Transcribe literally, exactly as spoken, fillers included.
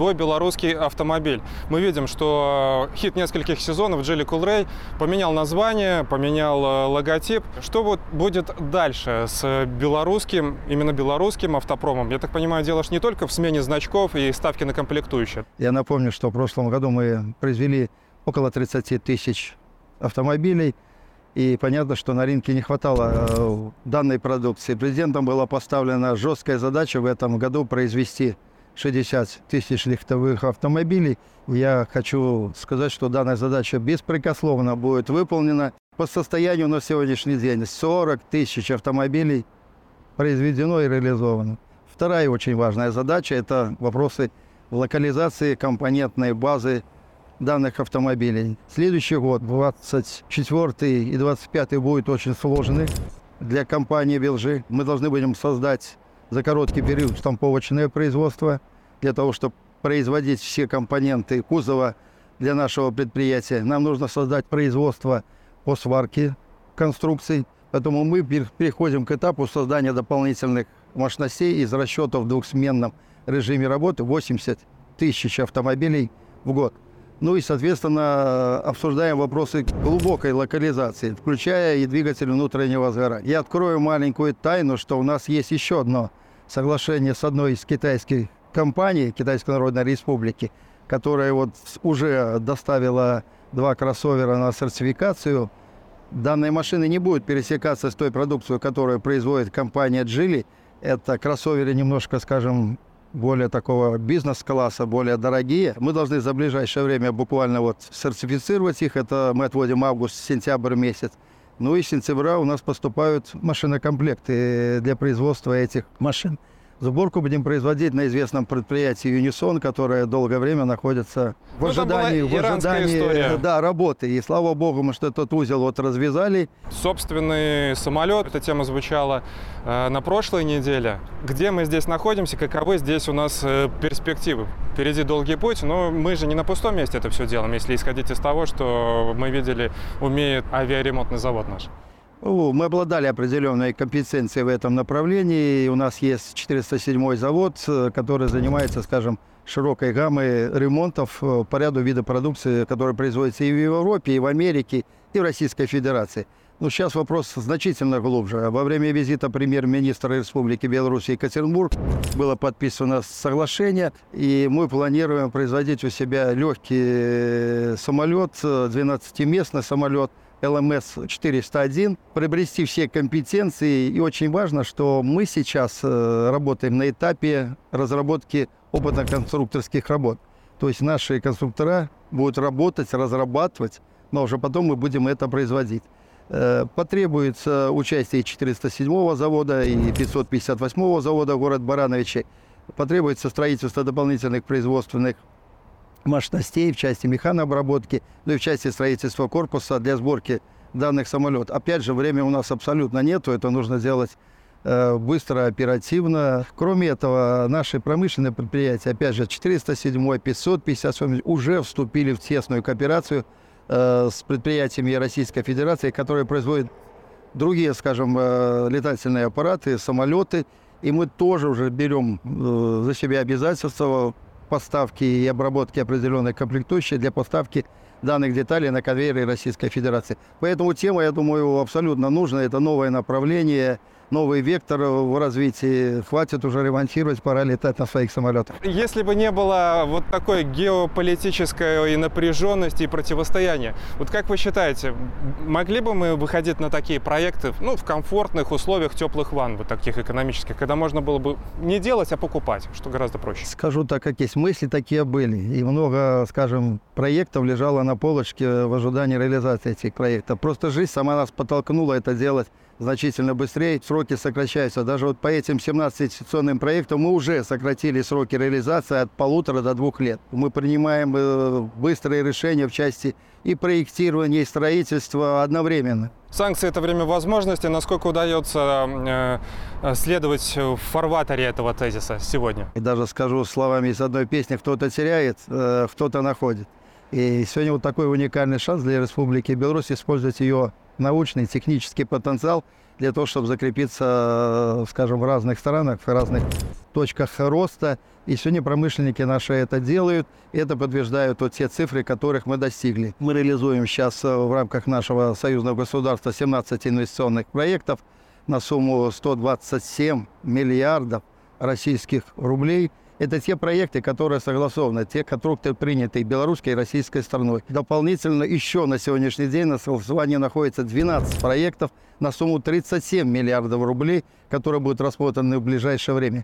свой белорусский автомобиль. Мы видим, что хит нескольких сезонов Джили Кулрей поменял название, поменял логотип. Что вот будет дальше с белорусским, именно белорусским автопромом? Я так понимаю, дело ж не только в смене значков и ставки на комплектующие. Я напомню, что в прошлом году мы произвели около тридцати тысяч автомобилей. И понятно, что на рынке не хватало данной продукции. Президентом была поставлена жесткая задача в этом году произвести шестьдесят тысяч легковых автомобилей. Я хочу сказать, что данная задача беспрекословно будет выполнена. По состоянию на сегодняшний день сорок тысяч автомобилей произведено и реализовано. Вторая очень важная задача – это вопросы локализации компонентной базы данных автомобилей. Следующий год, двадцать четвёртый и двадцать пятый, будет очень сложный для компании «Белжи». Мы должны будем создать за короткий период штамповочное производство для того, чтобы производить все компоненты кузова для нашего предприятия. Нам нужно создать производство по сварке конструкций. Поэтому мы переходим к этапу создания дополнительных мощностей из расчетов в двухсменном режиме работы восемьдесят тысяч автомобилей в год. Ну и, соответственно, обсуждаем вопросы глубокой локализации, включая и двигатель внутреннего сгорания. Я открою маленькую тайну, что у нас есть еще одно соглашение с одной из китайских компаний, Китайской Народной Республики, которая вот уже доставила два кроссовера на сертификацию. Данные машины не будут пересекаться с той продукцией, которую производит компания «Джили». Это кроссоверы немножко, скажем, более такого бизнес-класса, более дорогие. Мы должны за ближайшее время буквально вот сертифицировать их. Это мы отводим август-сентябрь месяц. Ну и с сентября у нас поступают машинокомплекты для производства этих машин. Сборку будем производить на известном предприятии «Юнисон», которое долгое время находится в ожидании, в ожидании да, работы. И слава богу, мы что этот узел вот развязали. Собственный самолет. Эта тема звучала э, на прошлой неделе. Где мы здесь находимся, каковы здесь у нас э, перспективы? Впереди долгий путь, но мы же не на пустом месте это все делаем, если исходить из того, что мы видели, умеет авиаремонтный завод наш. Мы обладали определенной компетенцией в этом направлении. У нас есть четыреста седьмой завод, который занимается, скажем, широкой гаммой ремонтов по ряду видов продукции, которая производится и в Европе, и в Америке, и в Российской Федерации. Но сейчас вопрос значительно глубже. Во время визита премьер-министра Республики Беларусь в Екатеринбург было подписано соглашение, и мы планируем производить у себя легкий самолет, двенадцатиместный самолет, Л М С четыреста один, приобрести все компетенции. И очень важно, что мы сейчас работаем на этапе разработки опытно-конструкторских работ. То есть наши конструктора будут работать, разрабатывать, но уже потом мы будем это производить. Потребуется участие четыреста седьмого завода и пятьсот пятьдесят восьмого завода город Барановичи. Потребуется строительство дополнительных производственных мощностей в части механообработки, ну и в части строительства корпуса для сборки данных самолетов. Опять же, времени у нас абсолютно нету, это нужно делать э, быстро, оперативно. Кроме этого, наши промышленные предприятия, опять же, четыреста седьмой, пятьсот пятьдесят восьмой уже вступили в тесную кооперацию э, с предприятиями Российской Федерации, которые производят другие, скажем, э, летательные аппараты, самолеты. И мы тоже уже берем э, за себя обязательства поставки и обработки определенной комплектующей для поставки данных деталей на конвейеры Российской Федерации. Поэтому тема, я думаю, абсолютно нужна. Это новое направление, новый вектор в развитии. Хватит уже ремонтировать, пора летать на своих самолетах. Если бы не было вот такой геополитической напряженности и противостояния, вот как вы считаете, могли бы мы выходить на такие проекты, ну, в комфортных условиях теплых ванн, вот таких экономических, когда можно было бы не делать, а покупать, что гораздо проще? Скажу так, как есть. Мысли такие были. И много, скажем, проектов лежало на полочке в ожидании реализации этих проектов. Просто жизнь сама нас подтолкнула это делать значительно быстрее. Сроки сокращаются. Даже вот по этим семнадцати инвестиционным проектам мы уже сократили сроки реализации от полутора до двух лет. Мы принимаем быстрые решения в части и проектирования, и строительства одновременно. Санкции – это время возможности. Насколько удается э, следовать в фарватере этого тезиса сегодня? И даже скажу словами из одной песни: кто-то теряет, э, кто-то находит. И сегодня вот такой уникальный шанс для Республики Беларусь использовать ее научный, технический потенциал для того, чтобы закрепиться, скажем, в разных странах, в разных точках роста. И сегодня промышленники наши это делают. Это подтверждают вот те цифры, которых мы достигли. Мы реализуем сейчас в рамках нашего союзного государства семнадцать инвестиционных проектов на сумму сто двадцать семь миллиардов российских рублей. Это те проекты, которые согласованы, те контракты приняты белорусской и российской стороной. Дополнительно еще на сегодняшний день на согласовании находится двенадцать проектов на сумму тридцать семь миллиардов рублей, которые будут рассмотрены в ближайшее время.